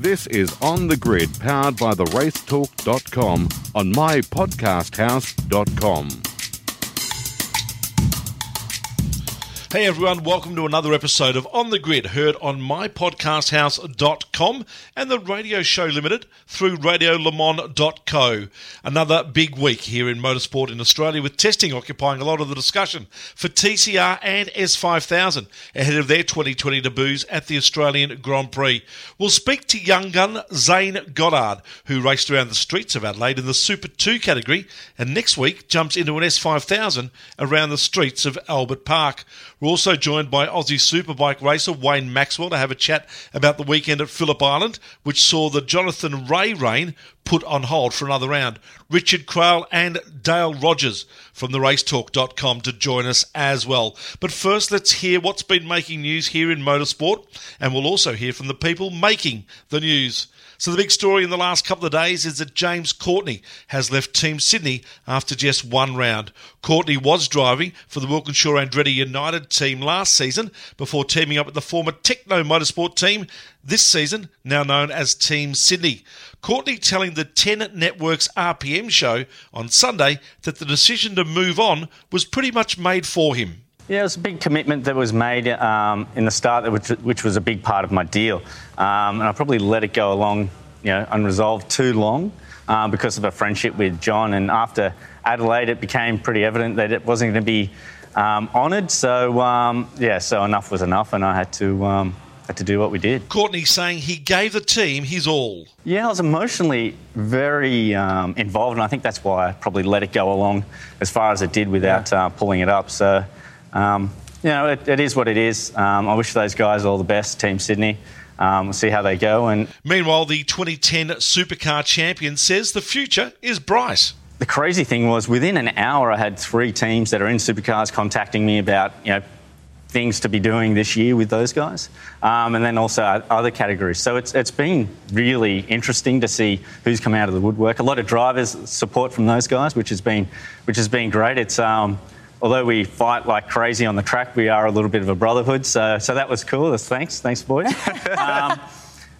This is On The Grid, powered by theracetalk.com on mypodcasthouse.com. Hey everyone, welcome to another episode of On The Grid, heard on mypodcasthouse.com and the Radio Show Limited through radiolemon.co. Another big week here in motorsport in Australia, with testing occupying a lot of the discussion for TCR and S5000 ahead of their 2020 debuts at the Australian Grand Prix. We'll speak to young gun Zane Goddard, who raced around the streets of Adelaide in the Super 2 category and next week jumps into an S5000 around the streets of Albert Park. We're also joined by Aussie Superbike racer Wayne Maxwell to have a chat about the weekend at Phillip Island, which saw the Jonathan Ray reign put on hold for another round. Richard Crowell and Dale Rogers from theracetalk.com to join us as well. But first, let's hear what's been making news here in motorsport, and we'll also hear from the people making the news. So the big story in the last couple of days is that James Courtney has left Team Sydney after just one round. Courtney was driving for the Wilkinshaw Andretti United team last season before teaming up with the former Techno Motorsport team this season, now known as Team Sydney. Courtney telling the 10 Network's RPM show on Sunday that the decision to move on was pretty much made for him. Yeah, it was a big commitment that was made in the start, which was a big part of my deal. And I probably let it go along, unresolved too long because of a friendship with John. And after Adelaide, it became pretty evident that it wasn't going to be honoured. So, so enough was enough, and I had to do what we did. Courtney saying he gave the team his all. Yeah, I was emotionally very involved, and I think that's why I probably let it go along as far as it did without pulling it up. So... it is what it is. I wish those guys all the best, Team Sydney. We'll see how they go. And meanwhile, the 2010 Supercar champion says the future is bright. The crazy thing was, within an hour, I had three teams that are in Supercars contacting me about things to be doing this year with those guys, and then also other categories. So it's been really interesting to see who's come out of the woodwork. A lot of drivers support from those guys, which has been great. It's although we fight like crazy on the track, we are a little bit of a brotherhood, so that was cool. Thanks, boys.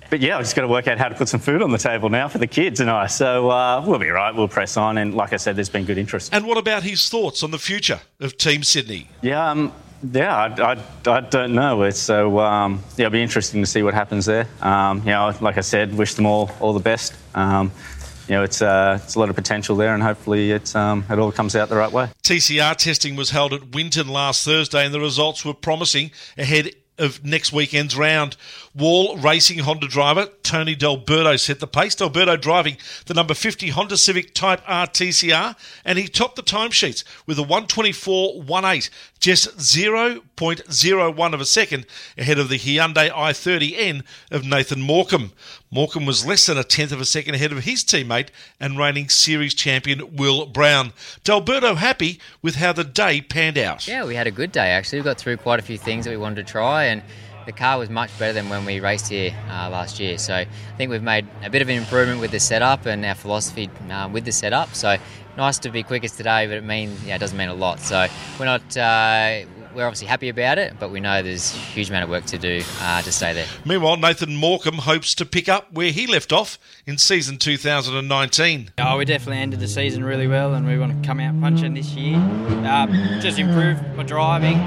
But yeah, I've just got to work out how to put some food on the table now for the kids and I. So we'll be right, we'll press on, and like I said, there's been good interest. And what about his thoughts on the future of Team Sydney? Yeah, I don't know. It's it'll be interesting to see what happens there. Like I said, wish them all the best. It's a lot of potential there, and hopefully it all comes out the right way. TCR testing was held at Winton last Thursday, and the results were promising ahead of next weekend's round. Wall Racing Honda driver Tony D'Alberto set the pace. D'Alberto driving the number 50 Honda Civic Type R TCR, and he topped the timesheets with a 1:24.18, just 0.01 of a second ahead of the Hyundai i30N of Nathan Morecambe. Morecambe was less than a tenth of a second ahead of his teammate and reigning series champion Will Brown. D'Alberto happy with how the day panned out. Yeah, we had a good day actually. We got through quite a few things that we wanted to try, and the car was much better than when we raced here last year. So I think we've made a bit of an improvement with the setup and our philosophy with the setup. So nice to be quickest today, but it doesn't mean a lot. So we're obviously happy about it, but we know there's a huge amount of work to do to stay there. Meanwhile, Nathan Morecambe hopes to pick up where he left off in season 2019. Oh, we definitely ended the season really well, and we want to come out punching this year. Just improved my driving.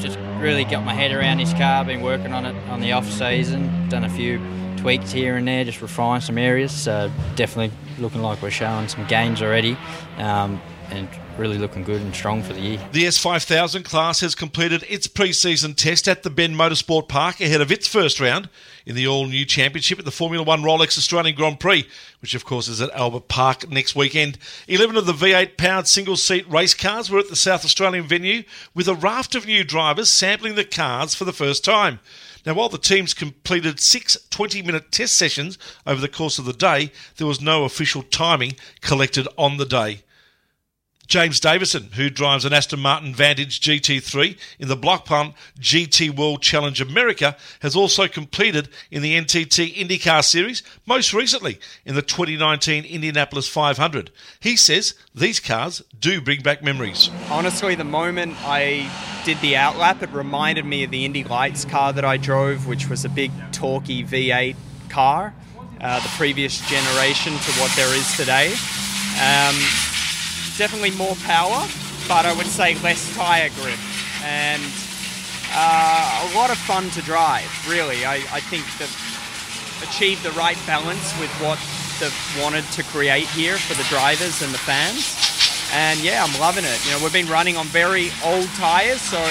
Just really got my head around this car, been working on it on the off-season, done a few tweaks here and there, just refined some areas, so definitely looking like we're showing some gains already, and really looking good and strong for the year. The S5000 class has completed its pre-season test at the Bend Motorsport Park ahead of its first round in the all-new championship at the Formula 1 Rolex Australian Grand Prix, which of course is at Albert Park next weekend. 11 of the V8-powered single-seat race cars were at the South Australian venue, with a raft of new drivers sampling the cars for the first time. Now, while the teams completed six 20-minute test sessions over the course of the day, there was no official timing collected on the day. James Davison, who drives an Aston Martin Vantage GT3 in the Block Pump GT World Challenge America, has also completed in the NTT IndyCar Series, most recently in the 2019 Indianapolis 500. He says these cars do bring back memories. Honestly, the moment I did the outlap, it reminded me of the Indy Lights car that I drove, which was a big, torquey V8 car, the previous generation, to what there is today. Definitely more power, but I would say less tyre grip, and a lot of fun to drive, really. I think they've achieved the right balance with what they've wanted to create here for the drivers and the fans. And yeah, I'm loving it. You know, we've been running on very old tyres, so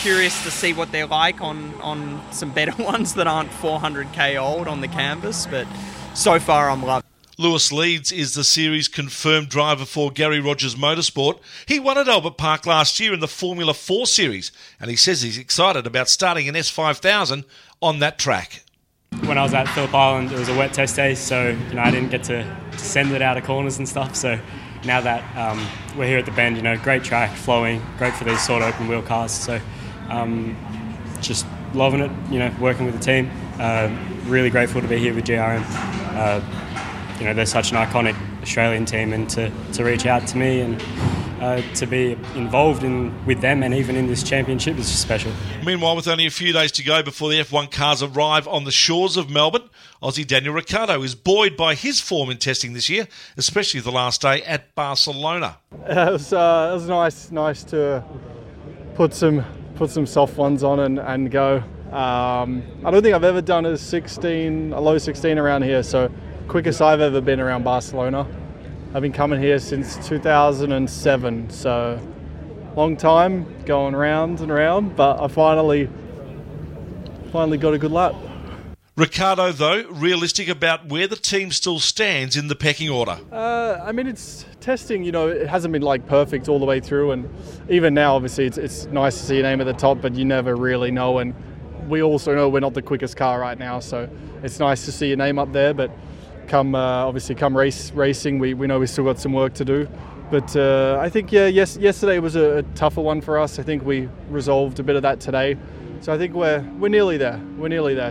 curious to see what they're like on some better ones that aren't 400k old on the canvas, but so far I'm loving it. Lewis Leeds is the series confirmed driver for Gary Rogers Motorsport. He won at Albert Park last year in the Formula 4 series, and he says he's excited about starting an S5000 on that track. When I was at Phillip Island, it was a wet test day, so you know, I didn't get to send it out of corners and stuff. So now that we're here at the Bend, you know, great track, flowing, great for these sort of open wheel cars. So just loving it, you know, working with the team. Really grateful to be here with GRM. You know, they're such an iconic Australian team, and to reach out to me and to be involved with them and even in this championship is special. Meanwhile, with only a few days to go before the F1 cars arrive on the shores of Melbourne, Aussie Daniel Ricciardo is buoyed by his form in testing this year, especially the last day at Barcelona. It was nice to put some soft ones on and go. I don't think I've ever done a low 16 around here, so quickest I've ever been around Barcelona. I've been coming here since 2007, so long time going round and round, but I finally got a good lap. Ricciardo, though, realistic about where the team still stands in the pecking order. I mean, it's testing, you know, it hasn't been like perfect all the way through, and even now, obviously, it's nice to see your name at the top, but you never really know, and we also know we're not the quickest car right now, so it's nice to see your name up there, but come racing, we know we've still got some work to do. But I think, yesterday was a tougher one for us. I think we resolved a bit of that today. So I think we're nearly there.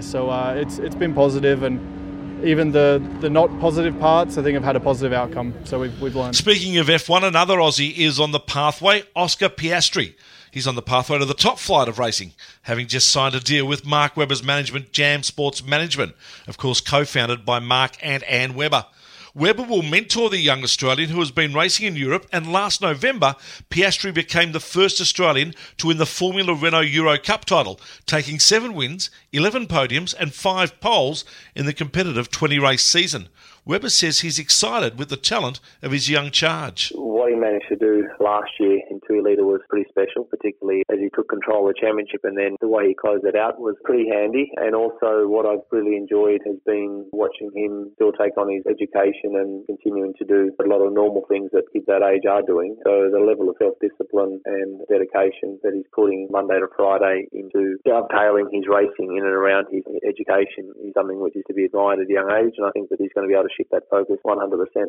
So it's been positive, and even the not positive parts, I think, have had a positive outcome. So we've learned. Speaking of F1, another Aussie is on the pathway, Oscar Piastri. He's on the pathway to the top flight of racing, having just signed a deal with Mark Webber's management, Jam Sports Management, of course co-founded by Mark and Ann Webber. Webber will mentor the young Australian who has been racing in Europe, and last November, Piastri became the first Australian to win the Formula Renault Euro Cup title, taking 7 wins, 11 podiums and 5 poles in the competitive 20-race season. Webber says he's excited with the talent of his young charge. What he managed to do last year in 2-litre was pretty special, particularly as he took control of the championship, and then the way he closed it out was pretty handy. And also what I've really enjoyed has been watching him still take on his education and continuing to do a lot of normal things that kids that age are doing. So the level of self-discipline and dedication that he's putting Monday to Friday into dovetailing his racing in and around his education is something which is to be admired at a young age, and I think that he's going to be able to shift that focus 100%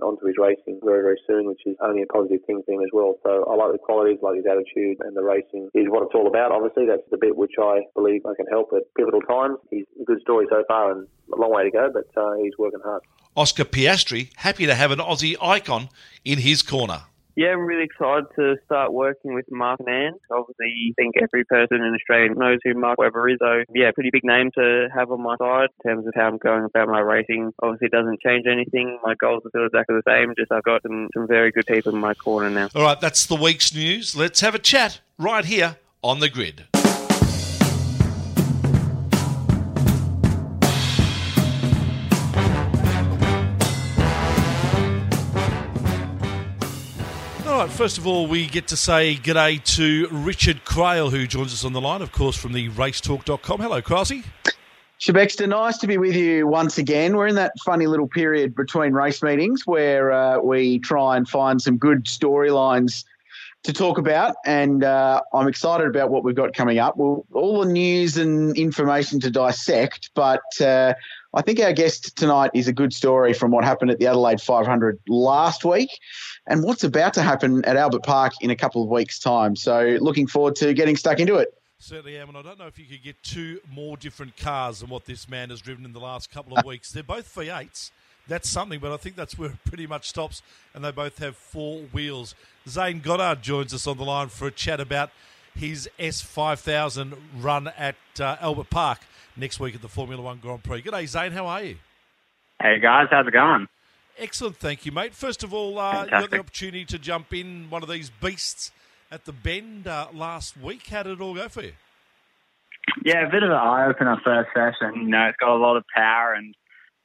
onto his racing very, very soon, which is only a positive thing for him as well. So I like the qualities, like his attitude, and the racing is what it's all about. Obviously, that's the bit which I believe I can help at pivotal times. He's a good story so far and a long way to go, but he's working hard. Oscar Piastri, happy to have an Aussie icon in his corner. Yeah, I'm really excited to start working with Mark and Ann. Obviously, I think every person in Australia knows who Mark Webber is. So, yeah, pretty big name to have on my side in terms of how I'm going about my racing. Obviously, it doesn't change anything. My goals are still exactly the same. Just I've got some very good people in my corner now. All right, that's the week's news. Let's have a chat right here on The Grid. First of all, we get to say g'day to Richard Crowell, who joins us on the line, of course, from theracetalk.com. Hello, Crowsy. Shebexter, nice to be with you once again. We're in that funny little period between race meetings where we try and find some good storylines to talk about, and I'm excited about what we've got coming up. Well, all the news and information to dissect, but I think our guest tonight is a good story from what happened at the Adelaide 500 last week and what's about to happen at Albert Park in a couple of weeks' time. So looking forward to getting stuck into it. Certainly am, and I don't know if you could get 2 more different cars than what this man has driven in the last couple of weeks. They're both V8s. That's something, but I think that's where it pretty much stops, and they both have 4 wheels. Zane Goddard joins us on the line for a chat about his S5000 run at Albert Park next week at the Formula One Grand Prix. G'day, Zane. How are you? Hey, guys. How's it going? Excellent. Thank you, mate. First of all, you got the opportunity to jump in one of these beasts at the Bend last week. How did it all go for you? Yeah, a bit of an eye-opener first session. You know, it's got a lot of power and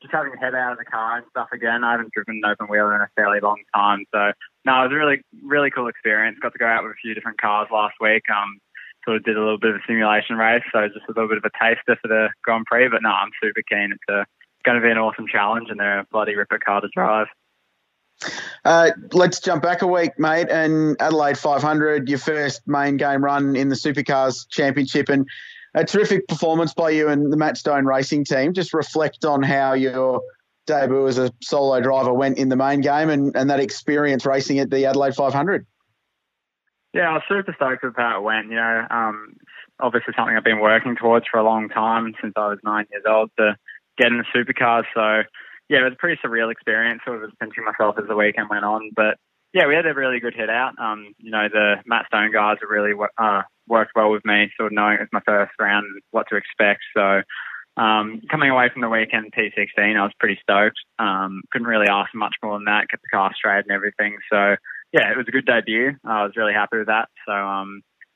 just having to head out of the car and stuff again. I haven't driven an open wheeler in a fairly long time. So, no, it was a really, really cool experience. Got to go out with a few different cars last week. Sort of did a little bit of a simulation race. So just a little bit of a taster for the Grand Prix. But, no, I'm super keen. It's going to be an awesome challenge and they're a bloody ripper car to drive. Let's jump back a week, mate, and Adelaide 500, your first main game run in the Supercars Championship, and a terrific performance by you and the Matt Stone Racing team. Just reflect on how your debut as a solo driver went in the main game and that experience racing at the Adelaide 500. Yeah, I was super stoked with how it went. You know, obviously something I've been working towards for a long time since I was 9 years old to get in the Supercars. So, yeah, it was a pretty surreal experience. I was pinching myself as the weekend went on. But, yeah, we had a really good hit out. You know, the Matt Stone guys really worked well with me, sort of knowing it was my first round and what to expect. So coming away from the weekend P16, I was pretty stoked. Couldn't really ask much more than that, get the car straight and everything. So, yeah, it was a good debut. I was really happy with that. So,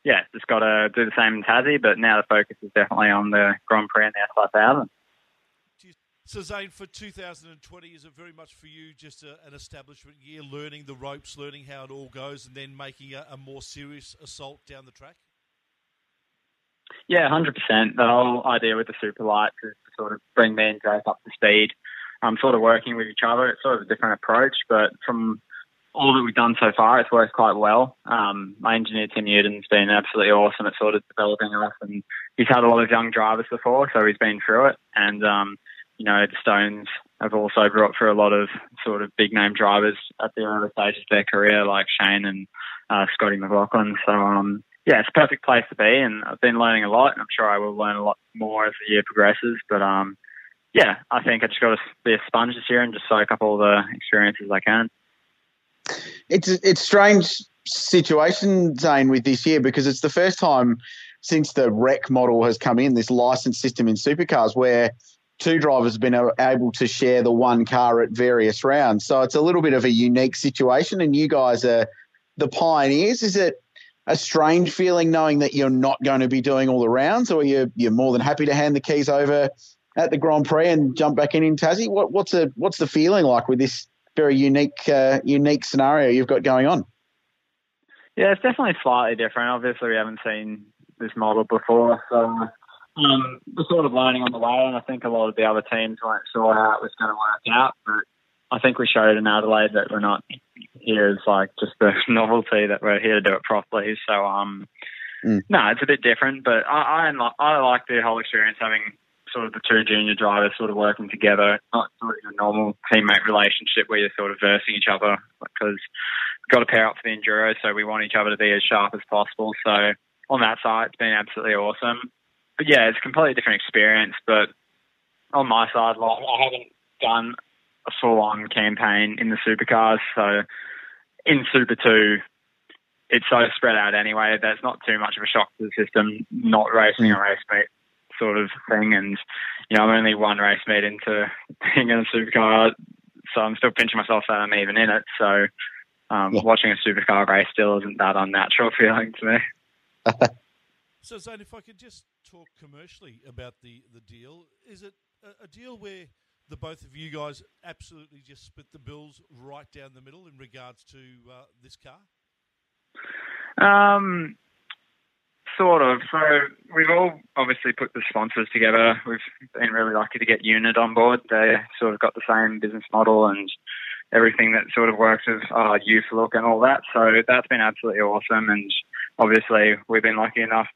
yeah, just got to do the same in Tassie, but now the focus is definitely on the Grand Prix and the S5000. So, Zane, for 2020, is it very much for you just an establishment year, learning the ropes, learning how it all goes, and then making a more serious assault down the track? Yeah, 100%. The whole idea with the Superlights is to sort of bring me and Jake up to speed. Sort of working with each other. It's sort of a different approach, but from all that we've done so far, it's worked quite well. My engineer, Tim Newton's been absolutely awesome at sort of developing us, and he's had a lot of young drivers before, so he's been through it. And, you know, the Stones have also brought through a lot of sort of big-name drivers at the early stages of their career, like Shane and Scotty McLaughlin. So, yeah, it's a perfect place to be, and I've been learning a lot, and I'm sure I will learn a lot more as the year progresses. But, yeah, I think I just got to be a sponge this year and just soak up all the experiences I can. It's strange situation, Zane, with this year, because it's the first time since the REC model has come in, this licence system in supercars, where two drivers have been able to share the one car at various rounds. So it's a little bit of a unique situation, and you guys are the pioneers. Is it a strange feeling knowing that you're not going to be doing all the rounds, or you're more than happy to hand the keys over at the Grand Prix and jump back in Tassie? What's the feeling like with this very unique scenario you've got going on? Yeah, it's definitely slightly different. Obviously, we haven't seen this model before, so we're sort of learning on the way, and I think a lot of the other teams weren't sure how it was going to work out, but I think we showed in Adelaide that we're not here as like just the novelty, that we're here to do it properly. So, no, it's a bit different, but I like the whole experience, having sort of the two junior drivers sort of working together. It's not sort of your normal teammate relationship where you're sort of versing each other, because we've got to pair up for the Enduro, so we want each other to be as sharp as possible. So on that side, it's been absolutely awesome. But yeah, it's a completely different experience. But on my side, like, I haven't done a full-on campaign in the supercars. So in Super 2, it's so spread out anyway. That's not too much of a shock to the system, not racing a race meet sort of thing. And, you know, I'm only one race meet into being in a supercar, so I'm still pinching myself that I'm even in it. So watching a supercar race still isn't that unnatural feeling to me. So, Zane, if I could just talk commercially about the deal. Is it a deal where the both of you guys absolutely just split the bills right down the middle in regards to this car? Sort of. So we've all obviously put the sponsors together. We've been really lucky to get UNIT on board. They sort of got the same business model and everything that sort of works with youth look and all that. So that's been absolutely awesome. And obviously we've been lucky enough,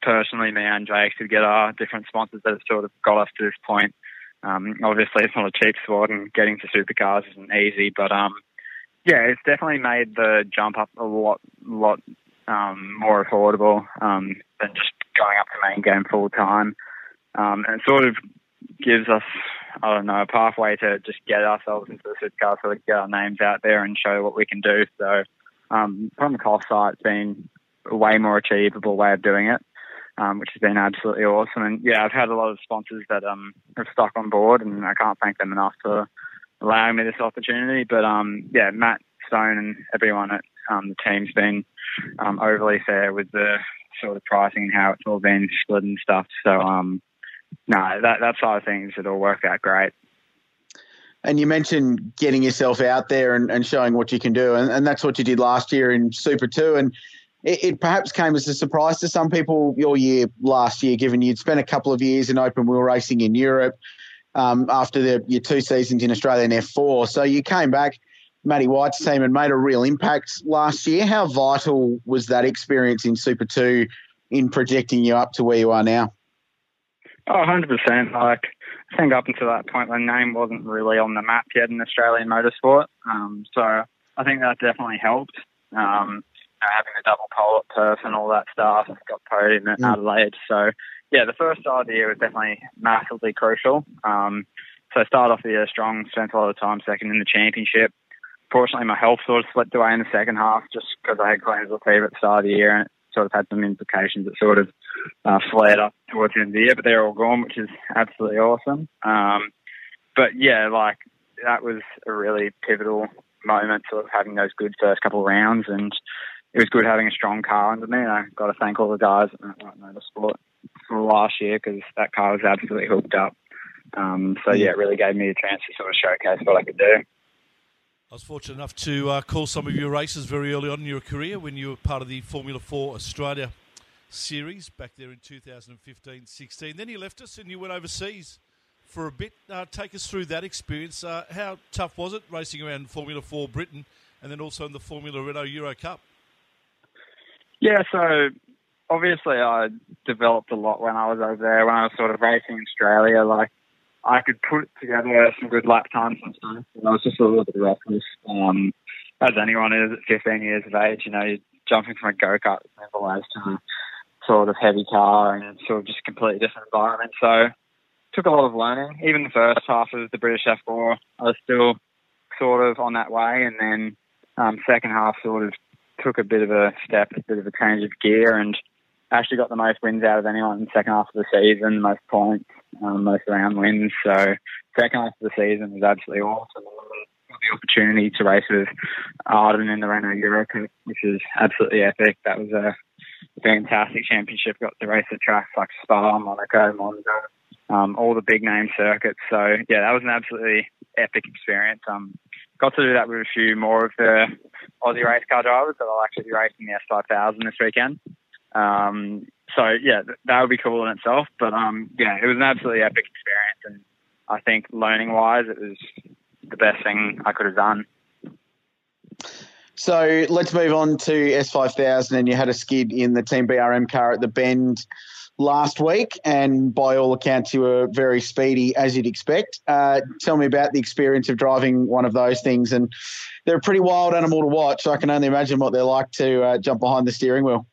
personally, me and Jake, to get our different sponsors that have sort of got us to this point. Obviously, it's not a cheap sport, and getting to supercars isn't easy, but yeah, it's definitely made the jump up a lot more affordable than just going up the main game full time. And it sort of gives us, I don't know, a pathway to just get ourselves into the supercars, so we can get our names out there and show what we can do. So, from the cost side, it's been a way more achievable way of doing it. which has been absolutely awesome. And yeah, I've had a lot of sponsors that have stuck on board, and I can't thank them enough for allowing me this opportunity. But yeah, Matt Stone and everyone at the team's been overly fair with the sort of pricing and how it's all been split and stuff. So no, that side of things, it all worked out great. And you mentioned getting yourself out there and showing what you can do, and that's what you did last year in Super 2. And it perhaps came as a surprise to some people your year last year, given you'd spent a couple of years in open wheel racing in Europe after your two seasons in Australia in F4. So you came back, Matty White's team, and made a real impact last year. How vital was that experience in Super 2 in projecting you up to where you are now? Oh, 100%. Like, I think up until that point, my name wasn't really on the map yet in Australian motorsport. So I think that definitely helped. Having a double pole at Perth and all that stuff, got podium at Adelaide. So yeah, the first start of the year was definitely massively crucial. So I started off the year strong, spent a lot of time second in the championship. Fortunately, my health sort of slipped away in the second half just because I had claims of fever at the start of the year, and it sort of had some implications that sort of flared up towards the end of the year, but they're all gone, which is absolutely awesome. But yeah, like, that was a really pivotal moment, sort of having those good first couple of rounds, and it was good having a strong car under me. And I've got to thank all the guys at Red Bull Motorsport for last year, because that car was absolutely hooked up. So yeah, it really gave me a chance to sort of showcase what I could do. I was fortunate enough to call some of your races very early on in your career when you were part of the Formula 4 Australia series back there in 2015-16. Then you left us and you went overseas for a bit. Take us through that experience. How tough was it racing around Formula 4 Britain and then also in the Formula Renault Euro Cup? Yeah, so obviously I developed a lot when I was over there. When I was sort of racing in Australia, like, I could put together some good lap times and stuff, and I was just a little bit reckless. As anyone is at 15 years of age, you know, you're jumping from a go-kart with no blades to a sort of heavy car and sort of just a completely different environment. So took a lot of learning. Even the first half of the British F4, I was still sort of on that way, and then second half sort of took a bit of a step, a bit of a change of gear, and actually got the most wins out of anyone in the second half of the season, most points, most round wins. So second half of the season was absolutely awesome. I got the opportunity to race with Arden in the Renault Euro Cup, which is absolutely epic. That was a fantastic championship. Got to race at tracks like Spa, Monaco, Monza, all the big name circuits. So yeah, that was an absolutely epic experience. Got to do that with a few more of the Aussie race car drivers that I'll actually be racing the S5000 this weekend. So yeah, that would be cool in itself, but yeah, it was an absolutely epic experience, and I think learning wise it was the best thing I could have done. So let's move on to S5000, and you had a skid in the Team BRM car at the Bend last week, and by all accounts you were very speedy, as you'd expect. Tell me about the experience of driving one of those things, and they're a pretty wild animal to watch. I can only imagine what they're like to jump behind the steering wheel.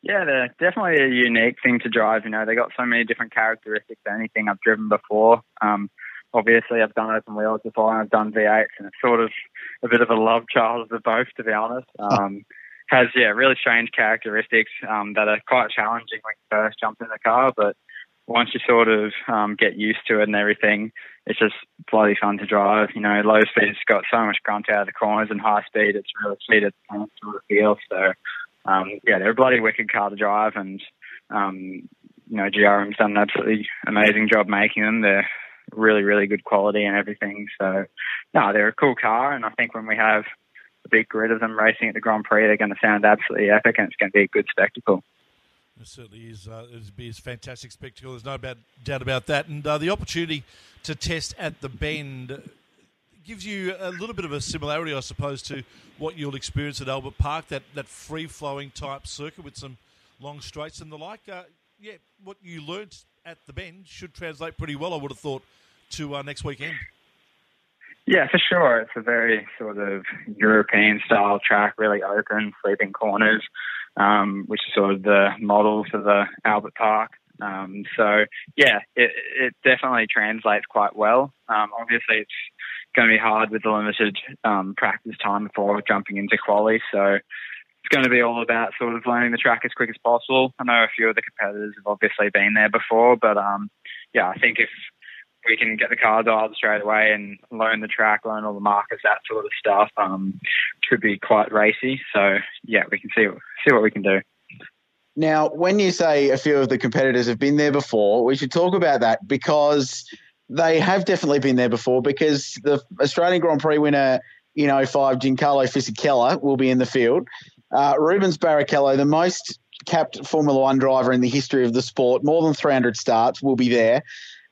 Yeah, they're definitely a unique thing to drive. You know, they got so many different characteristics to anything I've driven before. Obviously, I've done open wheels before, and I've done V8s, and it's sort of a bit of a love child of the both, to be honest. Has, yeah, really strange characteristics that are quite challenging when you first jump in the car, but once you sort of get used to it and everything, it's just bloody fun to drive. You know, low speed's got so much grunt out of the corners, and high speed, it's really sweet at the sort of feel, so... yeah, they're a bloody wicked car to drive, and, you know, GRM's done an absolutely amazing job making them. They're really, really good quality and everything. So, no, they're a cool car, and I think when we have a big grid of them racing at the Grand Prix, they're going to sound absolutely epic, and it's going to be a good spectacle. It certainly is. It'll be a fantastic spectacle. There's no doubt about that. And the opportunity to test at the Bend gives you a little bit of a similarity, I suppose, to what you'll experience at Albert Park, that free-flowing type circuit with some long straights and the like. Yeah, what you learnt at the Bend should translate pretty well, I would have thought, to next weekend. Yeah, for sure. It's a very sort of European-style track, really open, sweeping corners, which is sort of the model for the Albert Park. So, yeah, it definitely translates quite well. Obviously, it's going to be hard with the limited practice time before jumping into quali, so it's going to be all about sort of learning the track as quick as possible. I know a few of the competitors have obviously been there before, but yeah, I think if we can get the car dialed straight away and learn the track, learn all the markers, that sort of stuff, should be quite racy. So yeah, we can see what we can do. Now, when you say a few of the competitors have been there before, we should talk about that, because they have definitely been there before, because the Australian Grand Prix winner, you know, five, Giancarlo Fisichella, will be in the field. Rubens Barrichello, the most capped Formula One driver in the history of the sport, more than 300 starts, will be there.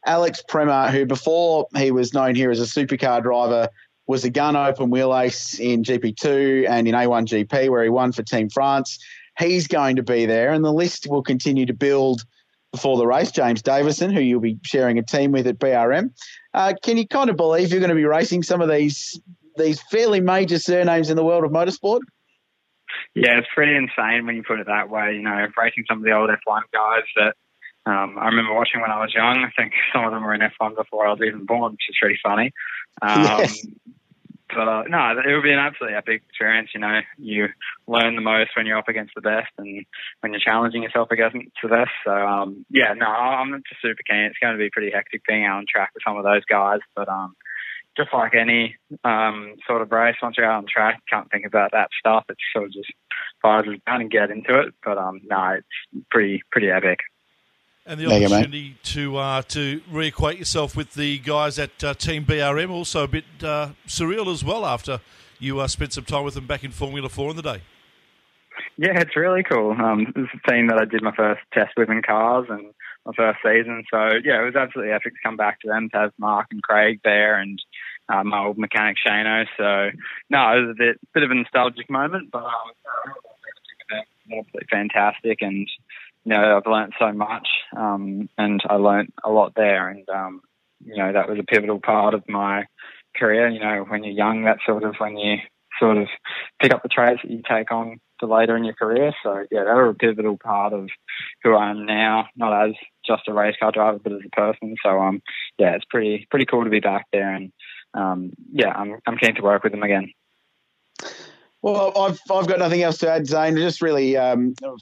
Alex Prema, who before he was known here as a supercar driver, was a gun open wheelbase in GP2 and in A1GP, where he won for Team France. He's going to be there, and the list will continue to build before the race. James Davison, who you'll be sharing a team with at BRM. Can you kind of believe you're going to be racing some of these fairly major surnames in the world of motorsport? Yeah, it's pretty insane when you put it that way. You know, racing some of the old F1 guys that I remember watching when I was young. I think some of them were in F1 before I was even born, which is pretty funny. Yes. But no, it would be an absolutely epic experience. You know, you learn the most when you're up against the best and when you're challenging yourself against the best. So, yeah, no, I'm just super keen. It's going to be pretty hectic being out on track with some of those guys. But just like any sort of race, once you're out on track, you can't think about that stuff. It's sort of just fire it down and get into it. But no, it's pretty epic. And the opportunity to reacquaint yourself with the guys at Team BRM, also a bit surreal as well, after you spent some time with them back in Formula 4 in the day. Yeah, it's really cool. It's a team that I did my first test with in cars and my first season. So, yeah, it was absolutely epic to come back to them, to have Mark and Craig there and my old mechanic Shano. So, no, it was a bit of a nostalgic moment, but absolutely fantastic, and you know, I've learnt so much, and I learnt a lot there, and you know, that was a pivotal part of my career. You know, when you're young, that's sort of when you sort of pick up the traits that you take on to later in your career. So yeah, that was a pivotal part of who I am now, not as just a race car driver, but as a person. So yeah, it's pretty cool to be back there, and yeah, I'm keen to work with them again. Well, I've got nothing else to add, Zane. Just really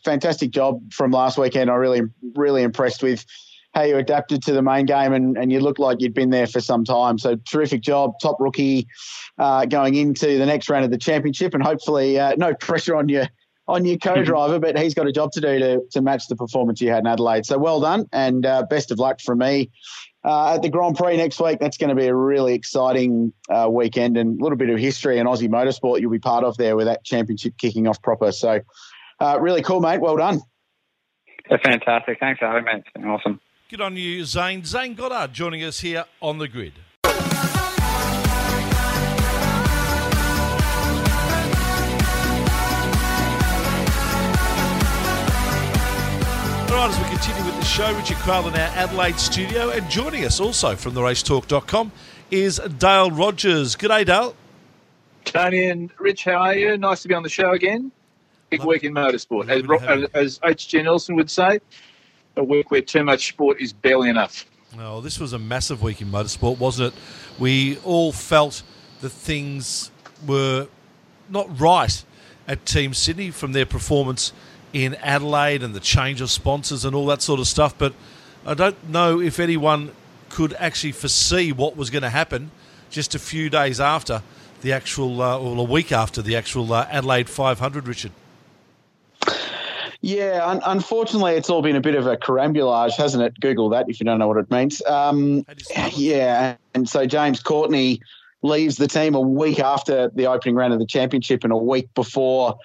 fantastic job from last weekend. I really impressed with how you adapted to the main game, and you looked like you'd been there for some time. So terrific job, top rookie going into the next round of the championship, and hopefully no pressure on your co-driver, but he's got a job to do to match the performance you had in Adelaide. So well done, and best of luck from me. At the Grand Prix next week, that's going to be a really exciting weekend, and a little bit of history and Aussie motorsport you'll be part of there with that championship kicking off proper. So really cool, mate. Well done. That's fantastic. Thanks for having me. It's been awesome. Good on you, Zane. Zane Goddard joining us here on The Grid. All right, as we continue with the show, Richard Crowell in our Adelaide studio, and joining us also from theracetalk.com is Dale Rogers. G'day, Dale. Tony and Rich, how are you? Nice to be on the show again. Big week in motorsport. As H.G. Nelson would say, a week where too much sport is barely enough. Oh, this was a massive week in motorsport, wasn't it? We all felt that things were not right at Team Sydney from their performance in Adelaide and the change of sponsors and all that sort of stuff, but I don't know if anyone could actually foresee what was going to happen just a few days after the actual, or a week after the actual Adelaide 500, Richard. Yeah, unfortunately, it's all been a bit of a carambolage, hasn't it? Google that if you don't know what it means. Yeah, and so James Courtney leaves the team a week after the opening round of the championship and a week before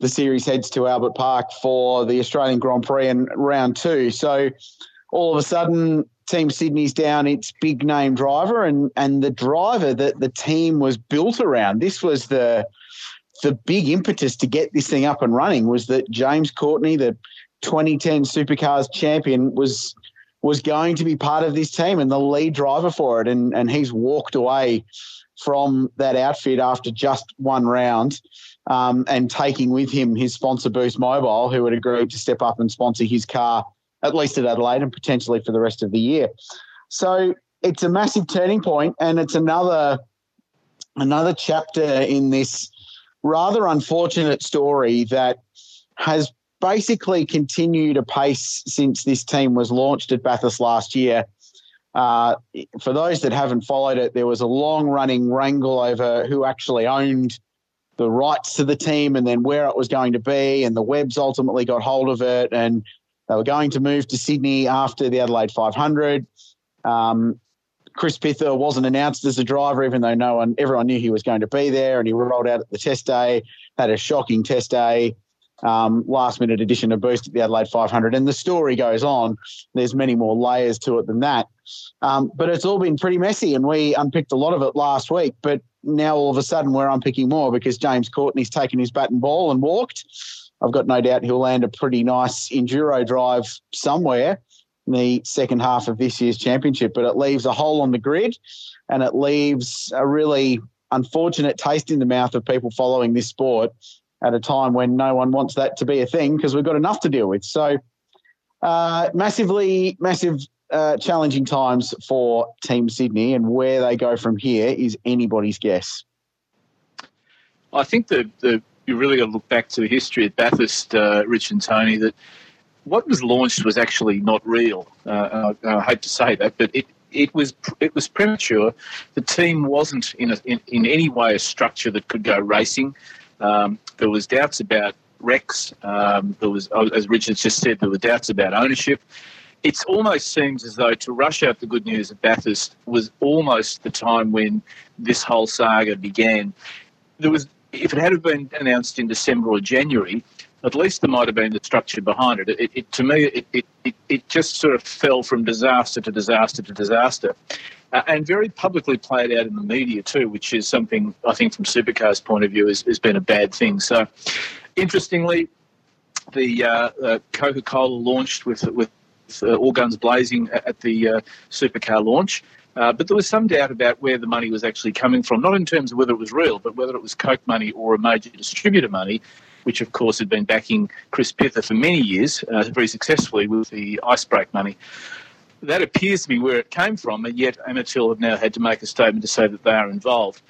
the series heads to Albert Park for the Australian Grand Prix in round two. So all of a sudden, Team Sydney's down its big-name driver and the driver that the team was built around. This was the big impetus to get this thing up and running, was that James Courtney, the 2010 Supercars champion, was going to be part of this team and the lead driver for it, and he's walked away from that outfit after just one round, and taking with him his sponsor Boost Mobile, who had agreed to step up and sponsor his car, at least at Adelaide and potentially for the rest of the year. So it's a massive turning point, and it's another chapter in this rather unfortunate story that has basically continued apace since this team was launched at Bathurst last year. For those that haven't followed it, there was a long-running wrangle over who actually owned the rights to the team and then where it was going to be, and the Webbs ultimately got hold of it, and they were going to move to Sydney after the Adelaide 500. Chris Pither wasn't announced as a driver, even though everyone knew he was going to be there, and he rolled out at the test day, had a shocking test day, last-minute addition to Boost at the Adelaide 500. And the story goes on. There's many more layers to it than that. But it's all been pretty messy, and we unpicked a lot of it last week. But now all of a sudden we're unpicking more because James Courtney's taken his bat and ball and walked. I've got no doubt he'll land a pretty nice enduro drive somewhere in the second half of this year's championship. But it leaves a hole on the grid, and it leaves a really unfortunate taste in the mouth of people following this sport at a time when no one wants that to be a thing because we've got enough to deal with. So challenging times for Team Sydney, and where they go from here is anybody's guess. I think you really got to look back to the history of Bathurst, Rich and Tony, that what was launched was actually not real. I hate to say that, but it was premature. The team wasn't in any way a structure that could go racing. There was doubts about Rex. There was, as Richard just said, there were doubts about ownership. It almost seems as though to rush out the good news at Bathurst was almost the time when this whole saga began. There was, if it had been announced in December or January, at least there might have been the structure behind it. To me, it just sort of fell from disaster to disaster to disaster. And very publicly played out in the media too, which is something I think from Supercar's point of view has been a bad thing. So, interestingly, the Coca-Cola launched with all guns blazing at the Supercar launch, but there was some doubt about where the money was actually coming from, not in terms of whether it was real, but whether it was Coke money or a major distributor money, which of course had been backing Chris Pither for many years, very successfully with the ice break money. That appears to be where it came from, and yet Amatil have now had to make a statement to say that they are involved.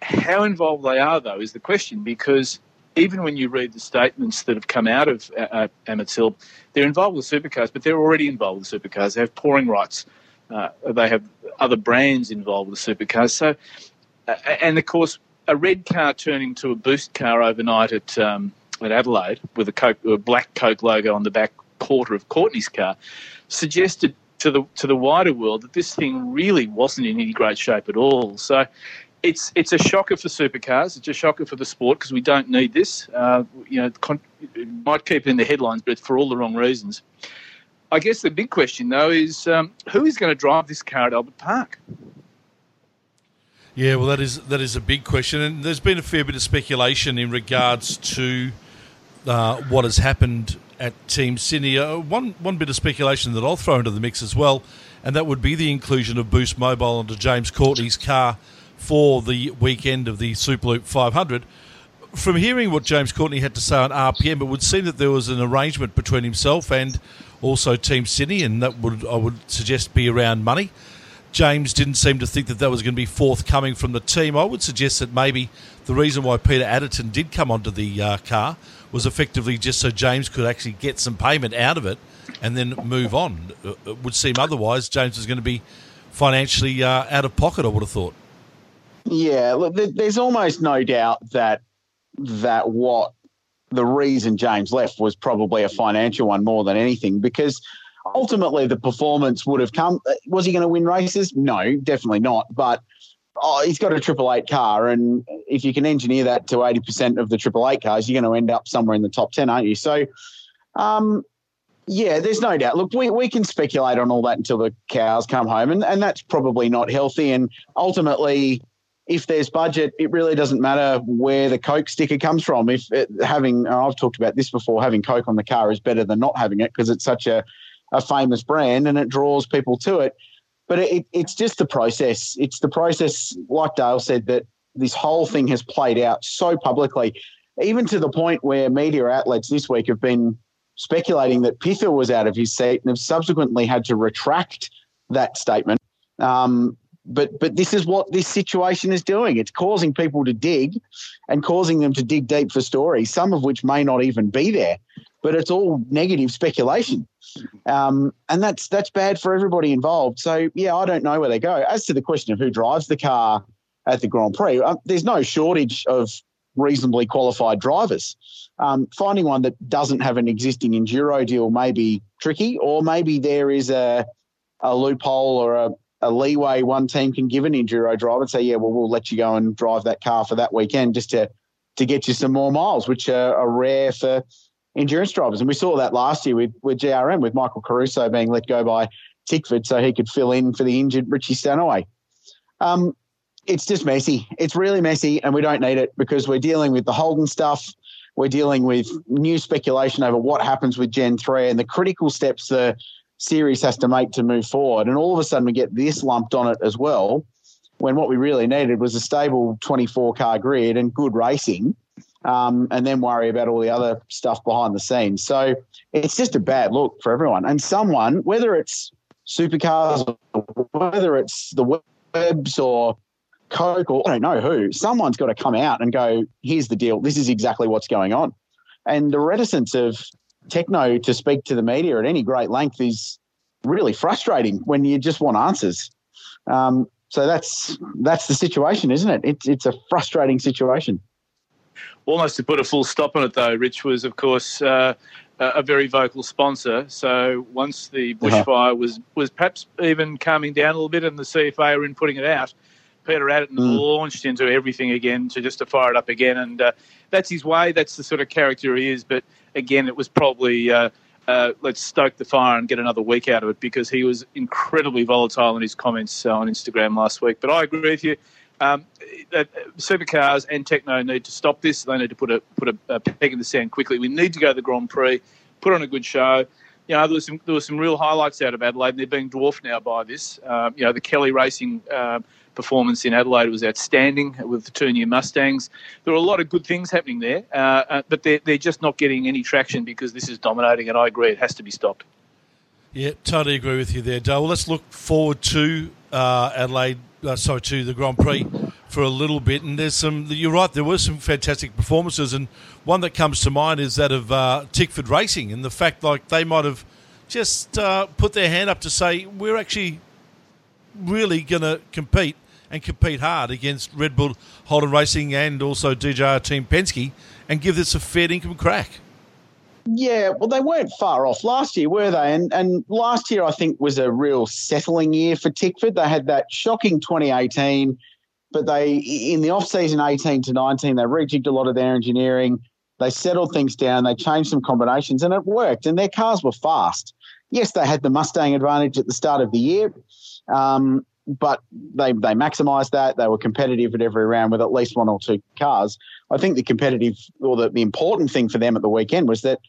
How involved they are, though, is the question, because even when you read the statements that have come out of Amatil, they're involved with supercars, but they're already involved with supercars. They have pouring rights. They have other brands involved with supercars. So, and, of course, a red car turning to a Boost car overnight at Adelaide with a black Coke logo on the back quarter of Courtney's car suggested to the wider world that this thing really wasn't in any great shape at all. So it's a shocker for supercars. It's a shocker for the sport because we don't need this. It might keep it in the headlines, but for all the wrong reasons. I guess the big question, though, is who is going to drive this car at Albert Park? Yeah, well, that is a big question. And there's been a fair bit of speculation in regards to what has happened at Team Sydney. One bit of speculation that I'll throw into the mix as well, and that would be the inclusion of Boost Mobile onto James Courtney's car for the weekend of the Superloop 500. From hearing what James Courtney had to say on RPM, it would seem that there was an arrangement between himself and also Team Sydney, and that would, I would suggest, be around money. James didn't seem to think that was going to be forthcoming from the team. I would suggest that maybe the reason why Peter Adderton did come onto the car was effectively just so James could actually get some payment out of it and then move on. It would seem otherwise James was going to be financially out of pocket, I would have thought. Yeah, look, there's almost no doubt that what the reason James left was probably a financial one more than anything, because ultimately the performance would have come. Was he going to win races? No, definitely not. But he's got a 888 car, and if you can engineer that to 80% of the 888 cars, you're going to end up somewhere in the top 10, aren't you? So, there's no doubt. Look, we can speculate on all that until the cows come home, and that's probably not healthy. And ultimately, if there's budget, it really doesn't matter where the Coke sticker comes from. I've talked about this before, having Coke on the car is better than not having it because it's such a famous brand and it draws people to it. But it's just the process. It's the process, like Dale said, that this whole thing has played out so publicly, even to the point where media outlets this week have been speculating that Pither was out of his seat and have subsequently had to retract that statement But this is what this situation is doing. It's causing people to dig and causing them to dig deep for stories, some of which may not even be there, but it's all negative speculation. And that's bad for everybody involved. So, yeah, I don't know where they go. As to the question of who drives the car at the Grand Prix, there's no shortage of reasonably qualified drivers. Finding one that doesn't have an existing Enduro deal may be tricky, or maybe there is a loophole or a leeway one team can give an Enduro driver and say, yeah, well, we'll let you go and drive that car for that weekend just to get you some more miles, which are rare for endurance drivers. And we saw that last year with GRM, with Michael Caruso being let go by Tickford so he could fill in for the injured Richie Stanaway. It's just messy. It's really messy, and we don't need it because we're dealing with the Holden stuff. We're dealing with new speculation over what happens with Gen 3 and the critical steps the series has to make to move forward. And all of a sudden we get this lumped on it as well, when what we really needed was a stable 24-car grid and good racing, and then worry about all the other stuff behind the scenes. So it's just a bad look for everyone. And someone, whether it's supercars or whether it's the webs or Coke or I don't know who, someone's got to come out and go, here's the deal. This is exactly what's going on. And the reticence of Techno to speak to the media at any great length is really frustrating when you just want answers. So that's the situation, isn't it? It's a frustrating situation. Almost to put a full stop on it, though, Rich was, of course, a very vocal sponsor. So once the bushfire was perhaps even calming down a little bit and the CFA were in putting it out, Peter Addington launched into everything again to fire it up again. And that's his way. That's the sort of character he is. But, again, it was probably let's stoke the fire and get another week out of it, because he was incredibly volatile in his comments on Instagram last week. But I agree with you. That supercars and Techno need to stop this. They need to put a peg in the sand quickly. We need to go to the Grand Prix, put on a good show. You know, there were some real highlights out of Adelaide, and they're being dwarfed now by this. You know, the Kelly Racing performance in Adelaide was outstanding with the two new Mustangs. There were a lot of good things happening there, but they're just not getting any traction because this is dominating, and I agree it has to be stopped. Yeah, totally agree with you there, Dale. Well, let's look forward to to the Grand Prix for a little bit, and you're right, there were some fantastic performances, and one that comes to mind is that of Tickford Racing, and the fact like they might have just put their hand up to say, we're actually really going to compete and compete hard against Red Bull, Holden Racing, and also DJR Team Penske, and give this a fair dinkum crack. Yeah, well, they weren't far off last year, were they? And last year, I think, was a real settling year for Tickford. They had that shocking 2018, but they, in the off-season 18 to 19, they rejigged a lot of their engineering. They settled things down. They changed some combinations, and it worked, and their cars were fast. Yes, they had the Mustang advantage at the start of the year, but they maximised that. They were competitive at every round with at least one or two cars. I think the competitive or the important thing for them at the weekend was that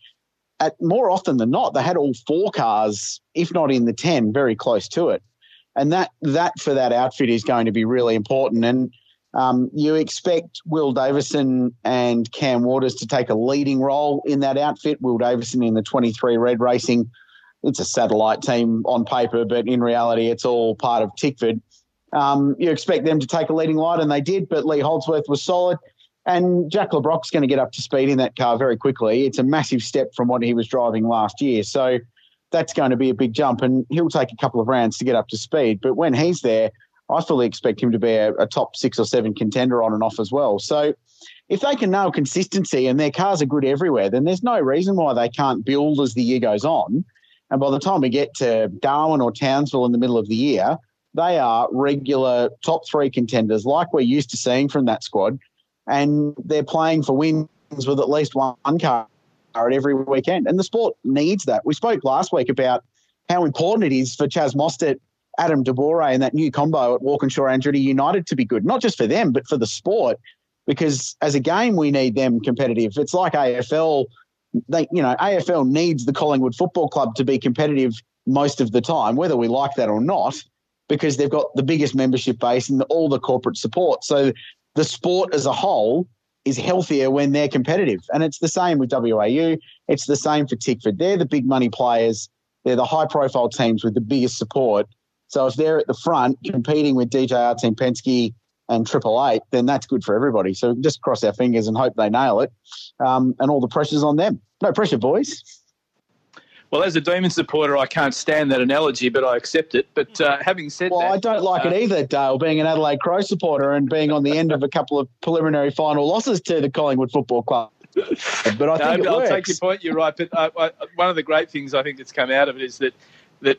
more often than not, they had all four cars, if not in the 10, very close to it. And that for that outfit is going to be really important. And you expect Will Davison and Cam Waters to take a leading role in that outfit. Will Davison in the 23 Red Racing. It's a satellite team on paper, but in reality, it's all part of Tickford. You expect them to take a leading light, and they did, but Lee Holdsworth was solid. And Jack LeBrock's going to get up to speed in that car very quickly. It's a massive step from what he was driving last year. So that's going to be a big jump, and he'll take a couple of rounds to get up to speed. But when he's there, I fully expect him to be a top 6 or 7 contender on and off as well. So if they can nail consistency and their cars are good everywhere, then there's no reason why they can't build as the year goes on. And by the time we get to Darwin or Townsville in the middle of the year, they are regular top 3 contenders like we're used to seeing from that squad. And they're playing for wins with at least one car at every weekend. And the sport needs that. We spoke last week about how important it is for Chas Mostert, Adam DeBoere, and that new combo at Walkinshaw Andretti United to be good, not just for them, but for the sport, because as a game, we need them competitive. It's like AFL. AFL needs the Collingwood Football Club to be competitive most of the time, whether we like that or not, because they've got the biggest membership base and all the corporate support. So the sport as a whole is healthier when they're competitive. And it's the same with WAU. It's the same for Tickford. They're the big money players. They're the high-profile teams with the biggest support. So I was there at the front competing with DJR Team Penske and 888, then that's good for everybody. So just cross our fingers and hope they nail it. And all the pressure's on them. No pressure, boys. Well, as a Demon supporter, I can't stand that analogy, but I accept it. But having said that... Well, I don't like it either, Dale, being an Adelaide Crow supporter and being on the end of a couple of preliminary final losses to the Collingwood Football Club. But I think I'll take your point. You're right. But one of the great things I think that's come out of it is that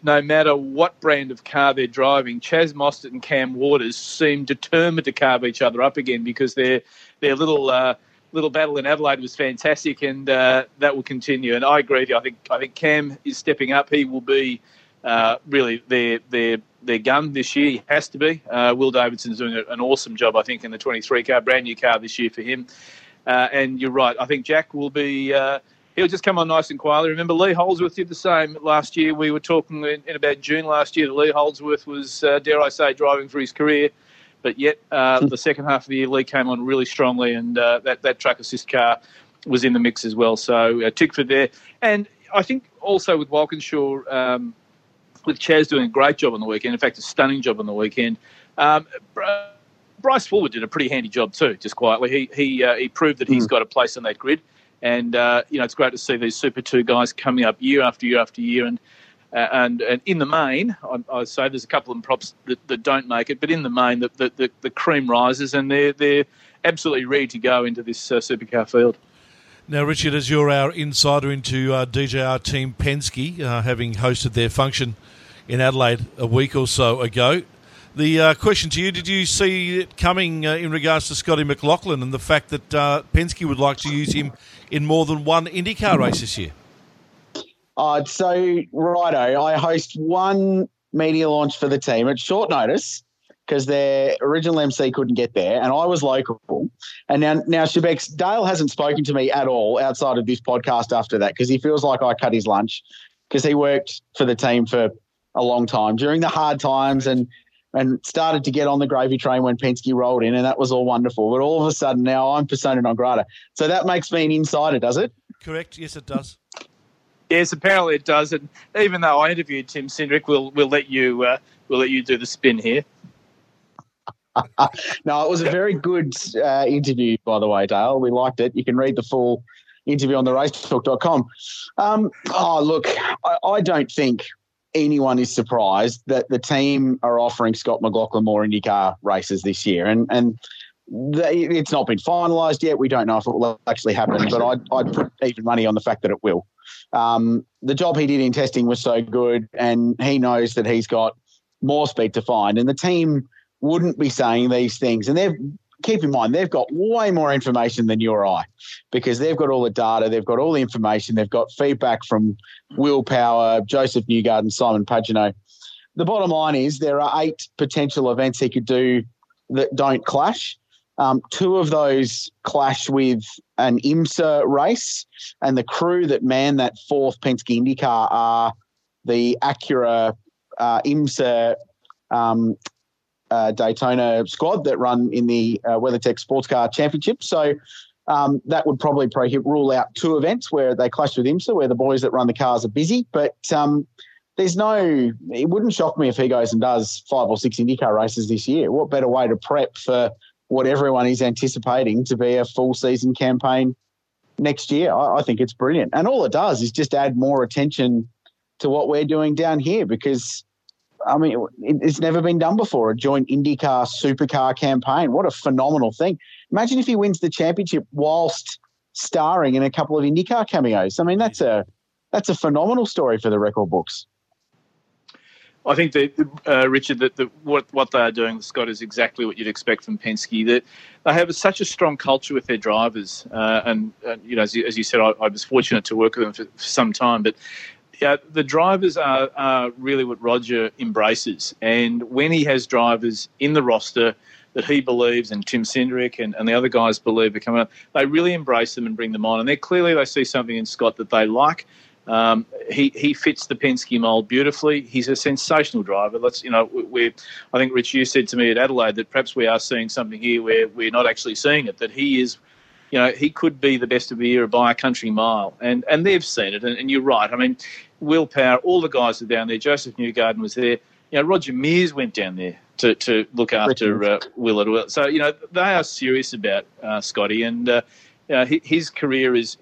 no matter what brand of car they're driving, Chas Mostert and Cam Waters seem determined to carve each other up again, because their little battle in Adelaide was fantastic, and that will continue. And I agree with you. I think Cam is stepping up. He will be really their gun this year. He has to be. Will Davidson's doing an awesome job, I think, in the 23 car, brand new car this year for him. And you're right. I think Jack will be he'll just come on nice and quietly. Remember, Lee Holdsworth did the same last year. We were talking in about June last year that Lee Holdsworth was, dare I say, driving for his career. But yet the second half of the year, Lee came on really strongly, and that truck assist car was in the mix as well. So tick for there. And I think also with Walkinshaw, with Chaz doing a great job on the weekend, in fact, a stunning job on the weekend, Bryce Fullwood did a pretty handy job too, just quietly. He proved that he's got a place on that grid. And, it's great to see these Super 2 guys coming up year after year after year. And in the main, I say there's a couple of props that don't make it, but in the main, the cream rises, and they're absolutely ready to go into this supercar field. Now, Richard, as you're our insider into DJR Team Penske, having hosted their function in Adelaide a week or so ago, the question to you, did you see it coming in regards to Scotty McLaughlin and the fact that Penske would like to use him in more than one IndyCar race this year? So, righto, I host one media launch for the team at short notice because their original MC couldn't get there and I was local. And now Shebex, Dale hasn't spoken to me at all outside of this podcast after that because he feels like I cut his lunch, because he worked for the team for a long time during the hard times and started to get on the gravy train when Penske rolled in, and that was all wonderful. But all of a sudden now I'm persona non grata. So that makes me an insider, does it? Correct. Yes, it does. Yes, apparently it does. And even though I interviewed Tim Cindric, we'll let you do the spin here. No, it was a very good interview, by the way, Dale. We liked it. You can read the full interview on theracetalk.com. Look, I don't think anyone is surprised that the team are offering Scott McLaughlin more IndyCar races this year. And it's not been finalised yet. We don't know if it will actually happen, but I'd put even money on the fact that it will. The job he did in testing was so good, and he knows that he's got more speed to find. And the team wouldn't be saying these things. And keep in mind, they've got way more information than you or I, because they've got all the data, they've got all the information, they've got feedback from Will Power, Joseph Newgarden, Simon Pagenaud. The bottom line is there are 8 potential events he could do that don't clash. 2 of those clash with an IMSA race, and the crew that man that 4th Penske IndyCar are the Acura IMSA Daytona squad that run in the WeatherTech Sports Car Championship. So that would probably rule out 2 events where they clash with IMSA, where the boys that run the cars are busy. But it wouldn't shock me if he goes and does 5 or 6 IndyCar races this year. What better way to prep for what everyone is anticipating to be a full season campaign next year? I think it's brilliant. And all it does is just add more attention to what we're doing down here, because I mean, it's never been done before, a joint IndyCar supercar campaign. What a phenomenal thing. Imagine if he wins the championship whilst starring in a couple of IndyCar cameos. I mean, that's a phenomenal story for the record books. I think that, Richard, what they are doing, Scott, is exactly what you'd expect from Penske. That they have such a strong culture with their drivers, as you said, I was fortunate to work with them for some time. But the drivers are really what Roger embraces, and when he has drivers in the roster that he believes, and Tim Cindric and the other guys believe are coming up, they really embrace them and bring them on. And they see something in Scott that they like. He fits the Penske mould beautifully. He's a sensational driver. I think, Rich, you said to me at Adelaide that perhaps we are seeing something here where we're not actually seeing it. That he is, he could be the best of the year by a country mile, and they've seen it. And you're right. I mean, Will Power, all the guys are down there. Joseph Newgarden was there. you know, Roger Mears went down there to look after Willard. So, you know, they are serious about Scotty, and his career is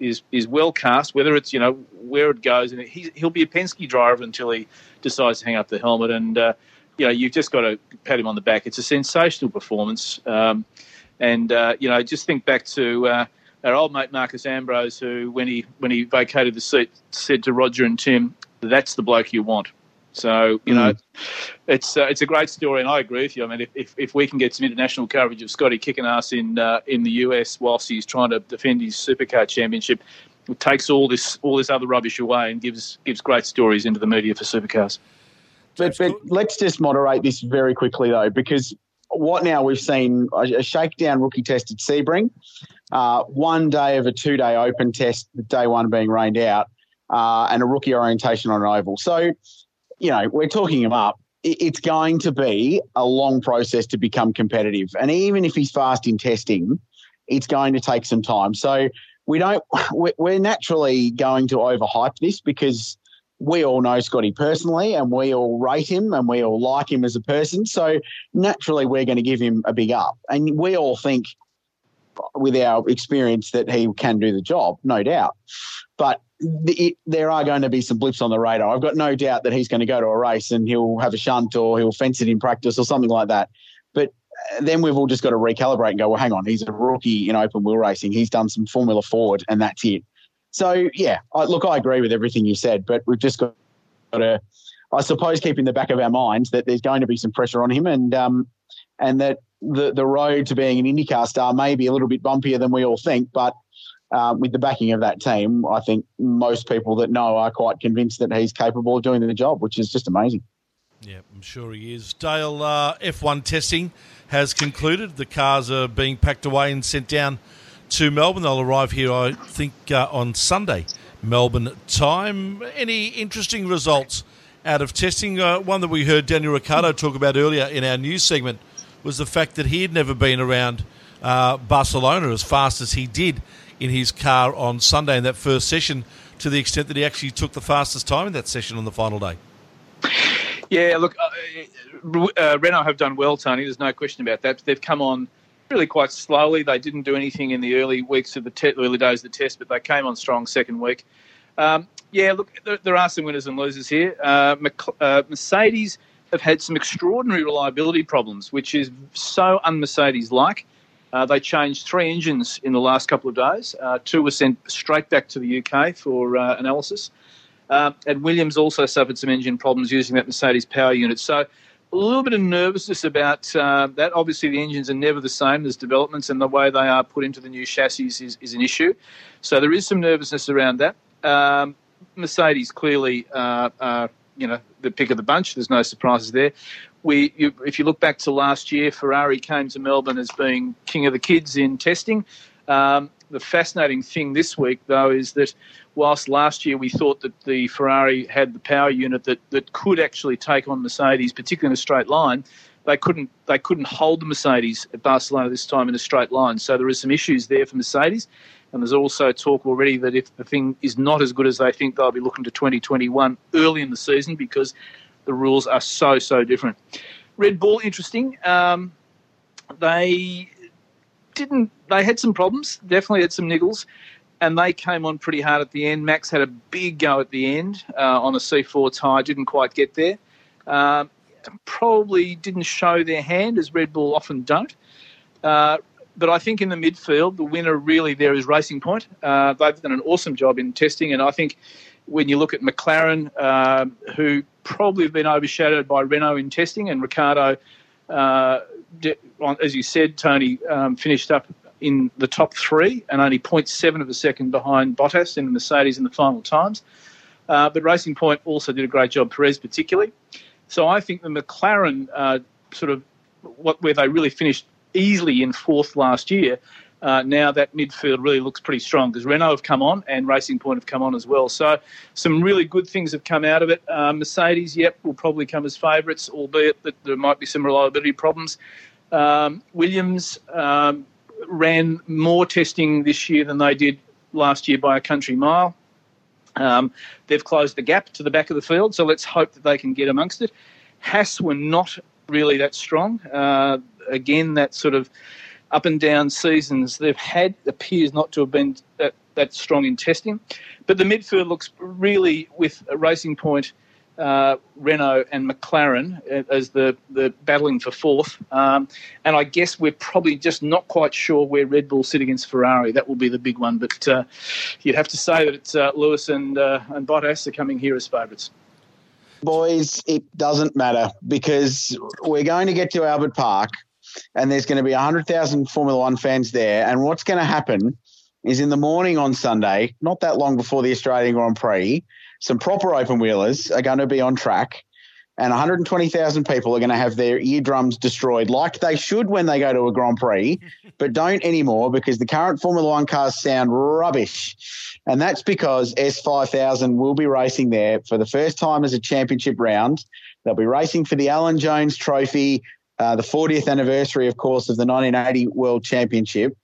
well cast, whether it's, you know, where it goes. And he'll be a Penske driver until he decides to hang up the helmet. And, you know, you've just got to pat him on the back. It's a sensational performance. And you know, just think back to our old mate Marcus Ambrose, who, when he vacated the seat, said to Roger and Tim, "That's the bloke you want." So, you know, it's a great story, and I agree with you. I mean, if we can get some international coverage of Scotty kicking ass in the US whilst he's trying to defend his Supercar Championship, it takes all this other rubbish away and gives great stories into the media for supercars. But let's just moderate this very quickly though, because what now we've seen a shakedown rookie test at Sebring, 1 day of a 2-day open test, day one being rained out, and a rookie orientation on an oval. So, you know, we're talking him up. It's going to be a long process to become competitive. And even if he's fast in testing, it's going to take some time. So we're naturally going to overhype this, because we all know Scotty personally, and we all rate him, and we all like him as a person. So naturally, we're going to give him a big up. And we all think, with our experience, that he can do the job, no doubt. But there are going to be some blips on the radar. I've got no doubt that he's going to go to a race and he'll have a shunt, or he'll fence it in practice or something like that. But then we've all just got to recalibrate and go, well, hang on, he's a rookie in open wheel racing. He's done some Formula Ford, and that's it. So, yeah, look, I agree with everything you said, but we've just got to, I suppose, keep in the back of our minds that there's going to be some pressure on him, and that the road to being an IndyCar star may be a little bit bumpier than we all think. But with the backing of that team, I think most people that know are quite convinced that he's capable of doing the job, which is just amazing. Yeah, I'm sure he is. Dale, F1 testing has concluded. The cars are being packed away and sent down to Melbourne. They'll arrive here, I think, on Sunday, Melbourne time. Any interesting results out of testing? One that we heard Daniel Ricciardo talk about earlier in our news segment was the fact that he had never been around Barcelona as fast as he did in his car on Sunday in that first session, to the extent that he actually took the fastest time in that session on the final day. Yeah, look, Renault have done well, Tony. There's no question about that. They've come on really quite slowly. They didn't do anything in the early weeks of the early days of the test, but they came on strong second week. Yeah, look, there are some winners and losers here. Mercedes have had some extraordinary reliability problems, which is so un-Mercedes-like. They changed 3 engines in the last couple of days. 2 were sent straight back to the UK for analysis. And Williams also suffered some engine problems using that Mercedes power unit. So a little bit of nervousness about that. Obviously, the engines are never the same. There's developments, and the way they are put into the new chassis is an issue. So there is some nervousness around that. Mercedes clearly are, you know, the pick of the bunch. There's no surprises there. If you look back to last year, Ferrari came to Melbourne as being king of the kids in testing. The fascinating thing this week, though, is that whilst last year we thought that the Ferrari had the power unit that could actually take on Mercedes, particularly in a straight line, they couldn't hold the Mercedes at Barcelona this time in a straight line. So there are some issues there for Mercedes, and there's also talk already that if the thing is not as good as they think, they'll be looking to 2021 early in the season, because the rules are so different. Red Bull, interesting. They had some problems, definitely had some niggles, and they came on pretty hard at the end. Max had a big go at the end on a C4 tyre, didn't quite get there. Probably didn't show their hand, as Red Bull often don't. But I think in the midfield, the winner really there is Racing Point. They've done an awesome job in testing, and I think when you look at McLaren, who probably have been overshadowed by Renault in testing, and Ricciardo, as you said, Tony, finished up in the top 3 and only 0.7 of a second behind Bottas and Mercedes in the final times. But Racing Point also did a great job, Perez particularly. So I think the McLaren, where they really finished easily in 4th last year, now that midfield really looks pretty strong, because Renault have come on and Racing Point have come on as well. So some really good things have come out of it. Mercedes, yep, will probably come as favourites, albeit that there might be some reliability problems. Williams ran more testing this year than they did last year by a country mile. They've closed the gap to the back of the field, so let's hope that they can get amongst it. Haas were not really that strong. Again, that sort of up and down seasons they've had appears not to have been that strong in testing. But the midfield looks really, with Racing Point, Renault and McLaren as the battling for fourth. And I guess we're probably just not quite sure where Red Bull sit against Ferrari. That will be the big one. But you'd have to say that it's Lewis and Bottas are coming here as favourites. Boys, it doesn't matter, because we're going to get to Albert Park and there's going to be 100,000 Formula One fans there. And what's going to happen is in the morning on Sunday, not that long before the Australian Grand Prix, some proper open wheelers are going to be on track, and 120,000 people are going to have their eardrums destroyed like they should when they go to a Grand Prix, but don't anymore, because the current Formula One cars sound rubbish. And that's because S5000 will be racing there for the first time as a championship round. They'll be racing for the Alan Jones Trophy, the 40th anniversary, of course, of the 1980 World Championship.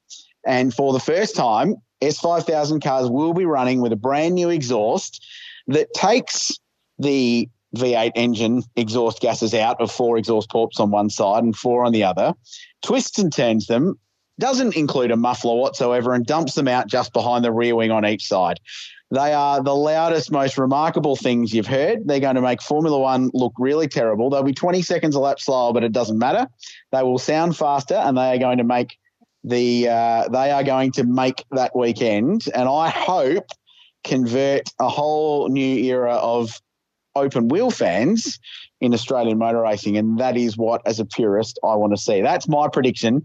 And for the first time, S5000 cars will be running with a brand new exhaust that takes the V8 engine exhaust gases out of four exhaust ports on one side and four on the other, twists and turns them, doesn't include a muffler whatsoever, and dumps them out just behind the rear wing on each side. They are the loudest, most remarkable things you've heard. They're going to make Formula One look really terrible. They'll be 20 seconds a lap slower, but it doesn't matter. They will sound faster, and they are going to make that weekend, and I hope convert a whole new era of open wheel fans in Australian motor racing. And that is what, as a purist, I want to see. That's my prediction.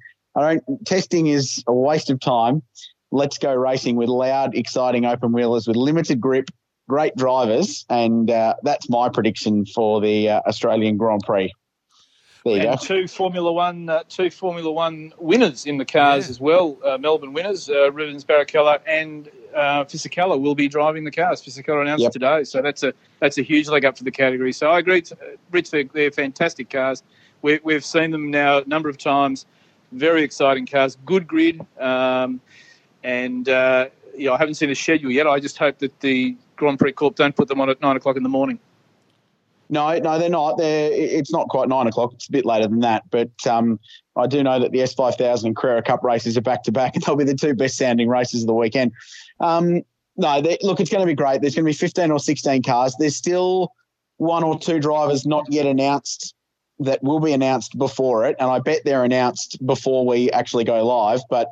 Testing is a waste of time. Let's go racing with loud, exciting open wheelers with limited grip, great drivers. And that's my prediction for the Australian Grand Prix. There you go. Two Formula One winners in the cars as well. Melbourne winners, Rubens Barrichello and Fisichella will be driving the cars. Fisichella announced today, so that's a huge leg up for the category. So I agree, Rich, they're fantastic cars. We've seen them now a number of times. Very exciting cars, good grid, I haven't seen a schedule yet. I just hope that the Grand Prix Corp don't put them on at 9 o'clock in the morning. No, they're not. It's not quite 9 o'clock. It's a bit later than that. But I do know that the S5000 and Carrera Cup races are back-to-back, and they'll be the two best-sounding races of the weekend. It's going to be great. There's going to be 15 or 16 cars. There's still one or two drivers not yet announced that will be announced before it, and I bet they're announced before we actually go live, but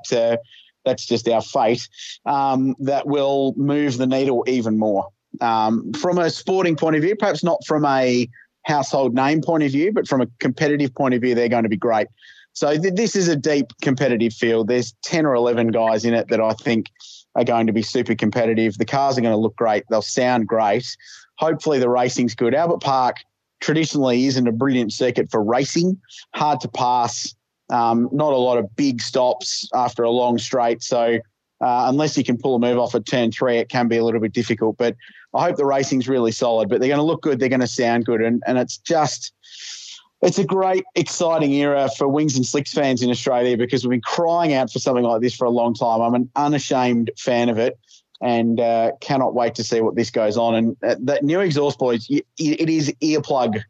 that's just our fate. That will move the needle even more. From a sporting point of view, perhaps not from a household name point of view, but from a competitive point of view, they're going to be great. So this is a deep competitive field. There's 10 or 11 guys in it that I think are going to be super competitive. The cars are going to look great. They'll sound great. Hopefully the racing's good. Albert Park traditionally isn't a brilliant circuit for racing. Hard to pass. Not a lot of big stops after a long straight. So unless you can pull a move off at turn three, it can be a little bit difficult. But I hope the racing's really solid. But they're going to look good. They're going to sound good. And it's a great, exciting era for Wings and Slicks fans in Australia, because we've been crying out for something like this for a long time. I'm an unashamed fan of it, and cannot wait to see what this goes on. And that new exhaust, boys, it is earplug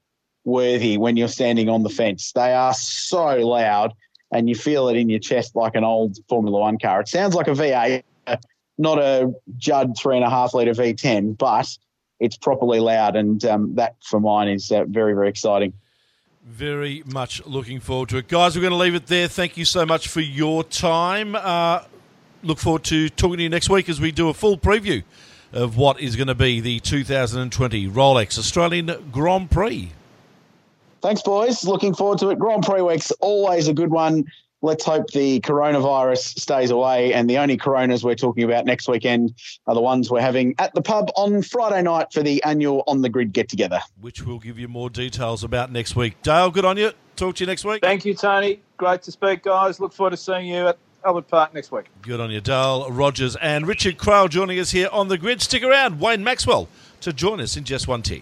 worthy when you're standing on the fence. They are so loud, and you feel it in your chest like an old Formula One car. It sounds like a V8, not a Judd 3.5-litre V10, but it's properly loud, and that for mine is very, very exciting. Very much looking forward to it. Guys, we're going to leave it there. Thank you so much for your time. Look forward to talking to you next week as we do a full preview of what is going to be the 2020 Rolex Australian Grand Prix. Thanks, boys. Looking forward to it. Grand Prix week's always a good one. Let's hope the coronavirus stays away, and the only coronas we're talking about next weekend are the ones we're having at the pub on Friday night for the annual On The Grid get-together. Which we'll give you more details about next week. Dale, good on you. Talk to you next week. Thank you, Tony. Great to speak, guys. Look forward to seeing you at Albert Park next week. Good on you, Dale Rogers. And Richard Crowell joining us here on The Grid. Stick around. Wayne Maxwell to join us in just one tick.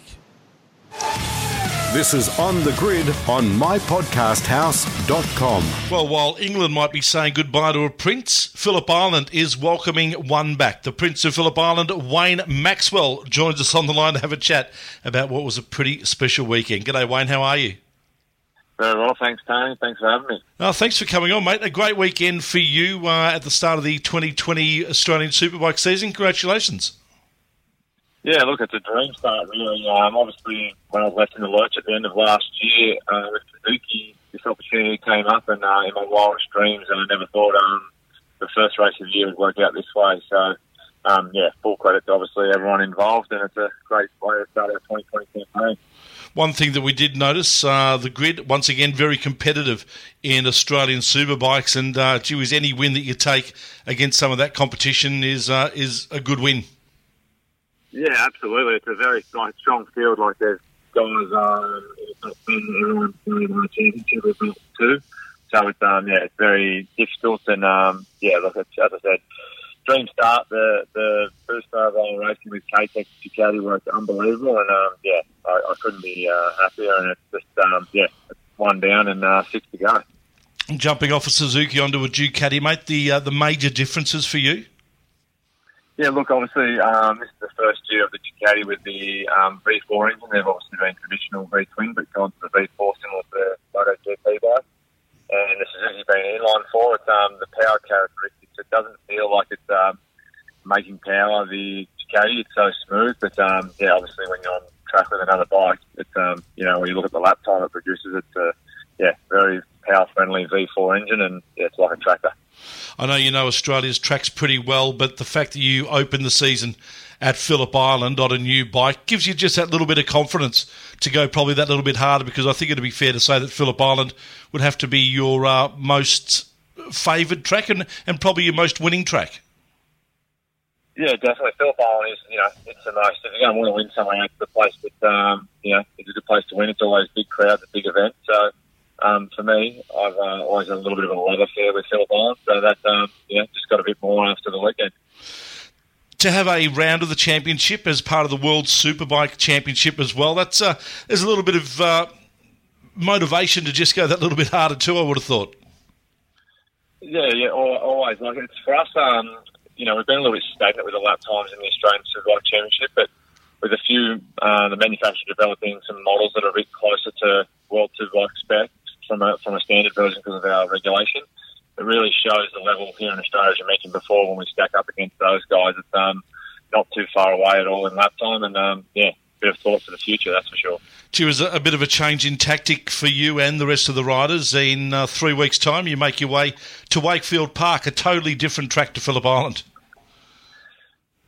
This is On The Grid on mypodcasthouse.com. Well, while England might be saying goodbye to a prince, Phillip Island is welcoming one back. The Prince of Phillip Island, Wayne Maxwell, joins us on the line to have a chat about what was a pretty special weekend. G'day, Wayne. How are you? Very well, thanks, Tony. Thanks for having me. Oh, thanks for coming on, mate. A great weekend for you at the start of the 2020 Australian Superbike season. Congratulations. Yeah, look, it's a dream start, really. Obviously, when I was left in the lurch at the end of last year with Suzuki, this opportunity came up, and in my wildest dreams, and I never thought the first race of the year would work out this way. So, yeah, full credit to, obviously, everyone involved, and it's a great way to start our 2020 campaign. One thing that we did notice, the grid, once again, very competitive in Australian Superbikes. And, gee whiz, any win that you take against some of that competition is a good win. Yeah, absolutely. It's a very strong field. Like, there's guys in the championship as well, too. So, it's, yeah, it's very difficult. And, yeah, look, as I said, dream start. The first time I racing with KTEX Ducati was unbelievable, and yeah, I couldn't be happier. And it's just yeah, it's one down and six to go. Jumping off a Suzuki onto a Ducati, mate. The major differences for you? Yeah, look, obviously this is the first year of the Ducati with the V4 engine. They've obviously been traditional V twin, but gone to the V4 similar to the MotoGP bike. And the Suzuki being inline four, it's the power characteristics. It doesn't feel like it's making power. The Ducati, it's so smooth, but yeah, obviously when you're on track with another bike, it's you know, when you look at the lap time it produces, it's yeah, very power friendly V4 engine, and yeah, it's like a tractor. I know you know Australia's tracks pretty well, but the fact that you open the season at Phillip Island on a new bike gives you just that little bit of confidence to go probably that little bit harder, because I think it would be fair to say that Phillip Island would have to be your most favoured track and probably your most winning track. Yeah, definitely. Phillip Island is, you know, it's the most, if you're going to want to win somewhere, it's the place that, you know, it's a good place to win. It's always big crowds, a big event. So for me, I've always had a little bit of a love affair with Phillip Island, so that, yeah, just got a bit more after the weekend. To have a round of the championship as part of the World Superbike Championship as well, that's there's a little bit of motivation to just go that little bit harder too, I would have thought. Yeah, always. Like, it's for us, you know, we've been a little bit stagnant with the lap times in the Australian Superbike Championship, but with a few, the manufacturer developing some models that are a bit closer to World Superbike specs from a standard version because of our regulation. It really shows the level here in Australia, as you mentioned before, when we stack up against those guys. It's not too far away at all in lap time, and, yeah, a bit of thought for the future, that's for sure. It was a bit of a change in tactic for you and the rest of the riders. In 3 weeks' time, you make your way to Wakefield Park, a totally different track to Phillip Island.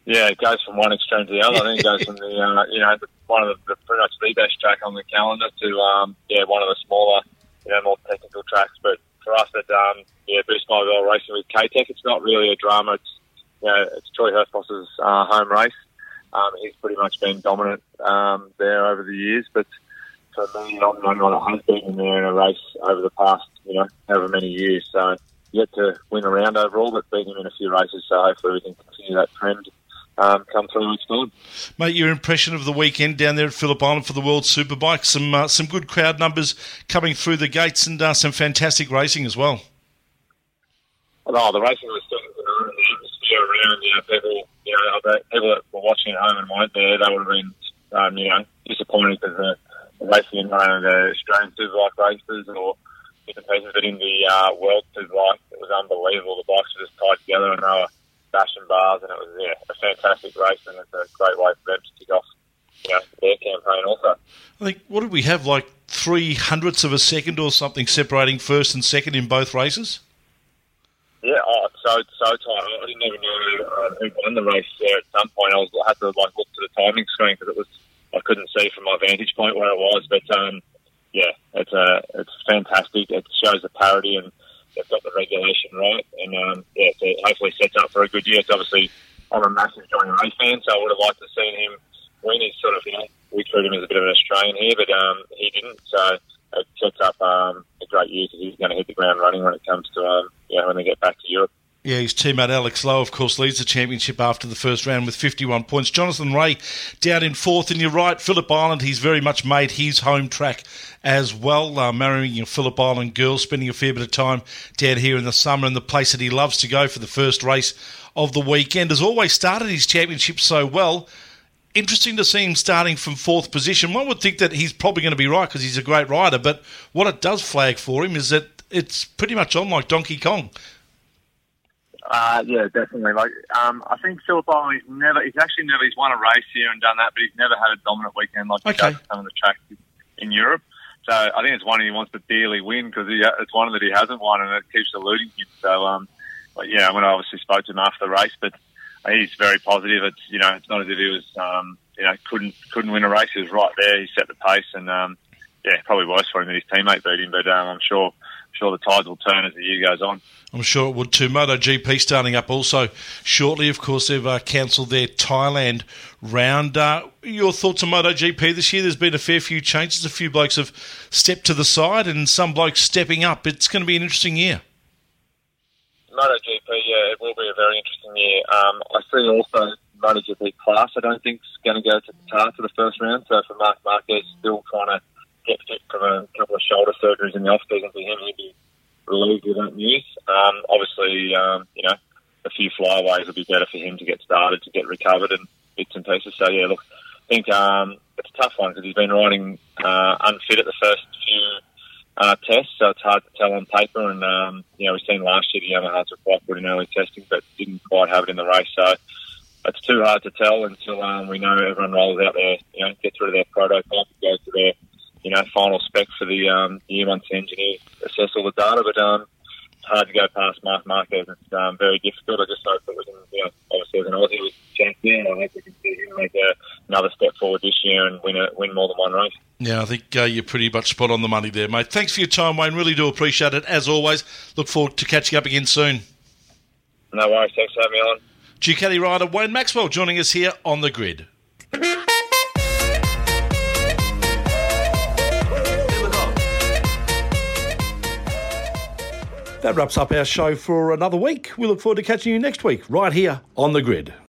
Yeah, it goes from one extreme to the other. I think it goes from the, you know, one of the pretty much the best track on the calendar to, yeah, one of the smaller, you know, more technical tracks, but for us at yeah, Boost Mobile racing with KTEC, it's not really a drama. It's, you know, it's Troy Herfoss's home race. He's pretty much been dominant there over the years. But for me, I'm not a husband in there in a race over the past, you know, however many years. So yet to win a round overall, but beat him in a few races. So hopefully we can continue that trend come 3 weeks' time. Mate, your impression of the weekend down there at Phillip Island for the World Superbike, some good crowd numbers coming through the gates and some fantastic racing as well. Oh, the racing was phenomenal. The atmosphere around, you know, people, you know, people that were watching at home and weren't there, they would have been, you know, disappointed because the racing in one of the Australian Superbike races or different pieces, but in the World Superbike, it was unbelievable. The bikes were just tied together and they were bashing bars, and it was, yeah, a fantastic race, and it's a great way for them to kick off, you know, their campaign also. I think, what did we have, like 0.03 of a second or something separating first and second in both races? Yeah, so tight. I didn't even know who won the race there at some point. I had to, like, look to the timing screen because I couldn't see from my vantage point where it was. But, yeah, it's fantastic. It shows the parity, and they've got the regulation right. And, yeah, so it hopefully sets up for a good year. It's obviously, I'm a massive Johnny Ray fan, so I would have liked to have seen him win. He's sort of, you know, we treat him as a bit of an Australian here, but he didn't. So it sets up a great year because he's going to hit the ground running when it comes to, yeah, when they get back to Europe. Yeah, his teammate Alex Lowe, of course, leads the championship after the first round with 51 points. Jonathan Ray down in fourth. And you're right, Phillip Island, he's very much made his home track as well, marrying a Phillip Island girl, spending a fair bit of time down here in the summer in the place that he loves to go for the first race of the weekend. Has always started his championship so well. Interesting to see him starting from fourth position. One would think that he's probably going to be right because he's a great rider, but what it does flag for him is that it's pretty much on like Donkey Kong. Yeah, definitely. I think Phillip Island, he's actually never he's won a race here and done that, but he's never had a dominant weekend like he does on the track in Europe. So I think it's one he wants to dearly win because it's one that he hasn't won and it keeps eluding him. So, when I obviously spoke to him after the race, but he's very positive. It's, it's not as if he was, couldn't win a race. He was right there. He set the pace and, probably worse for him that his teammate beat him, but I'm sure the tides will turn as the year goes on. I'm sure it would too. MotoGP starting up also shortly. Of course, they've cancelled their Thailand round. Your thoughts on MotoGP this year? There's been a fair few changes. A few blokes have stepped to the side and some blokes stepping up. It's going to be an interesting year. MotoGP, yeah, it will be a very interesting year. I see also MotoGP class, I don't think it's going to go to Qatar for the first round. So for Marc Marquez, still trying to get fit from a couple of shoulder surgeries in the off-season for him, he'd be relieved with that news. Obviously, a few flyaways would be better for him to get started, to get recovered and bits and pieces. So, yeah, look, I think it's a tough one because he's been riding unfit at the first few tests, so it's hard to tell on paper. And, we've seen last year the Yamahas were quite good in early testing but didn't quite have it in the race. So it's too hard to tell until we know everyone rolls out there, gets rid of their prototype and goes to their final spec for the year once the engineer assess all the data, but it's hard to go past Marc Marquez. It's very difficult. I just hope that we can, obviously as an Aussie with Jack there, I hope we can see him make another step forward this year and win more than one race. Yeah, I think you're pretty much spot on the money there, mate. Thanks for your time, Wayne. Really do appreciate it. As always, look forward to catching up again soon. No worries. Thanks for having me on. Ducati rider Wayne Maxwell joining us here on The Grid. That wraps up our show for another week. We look forward to catching you next week right here on The Grid.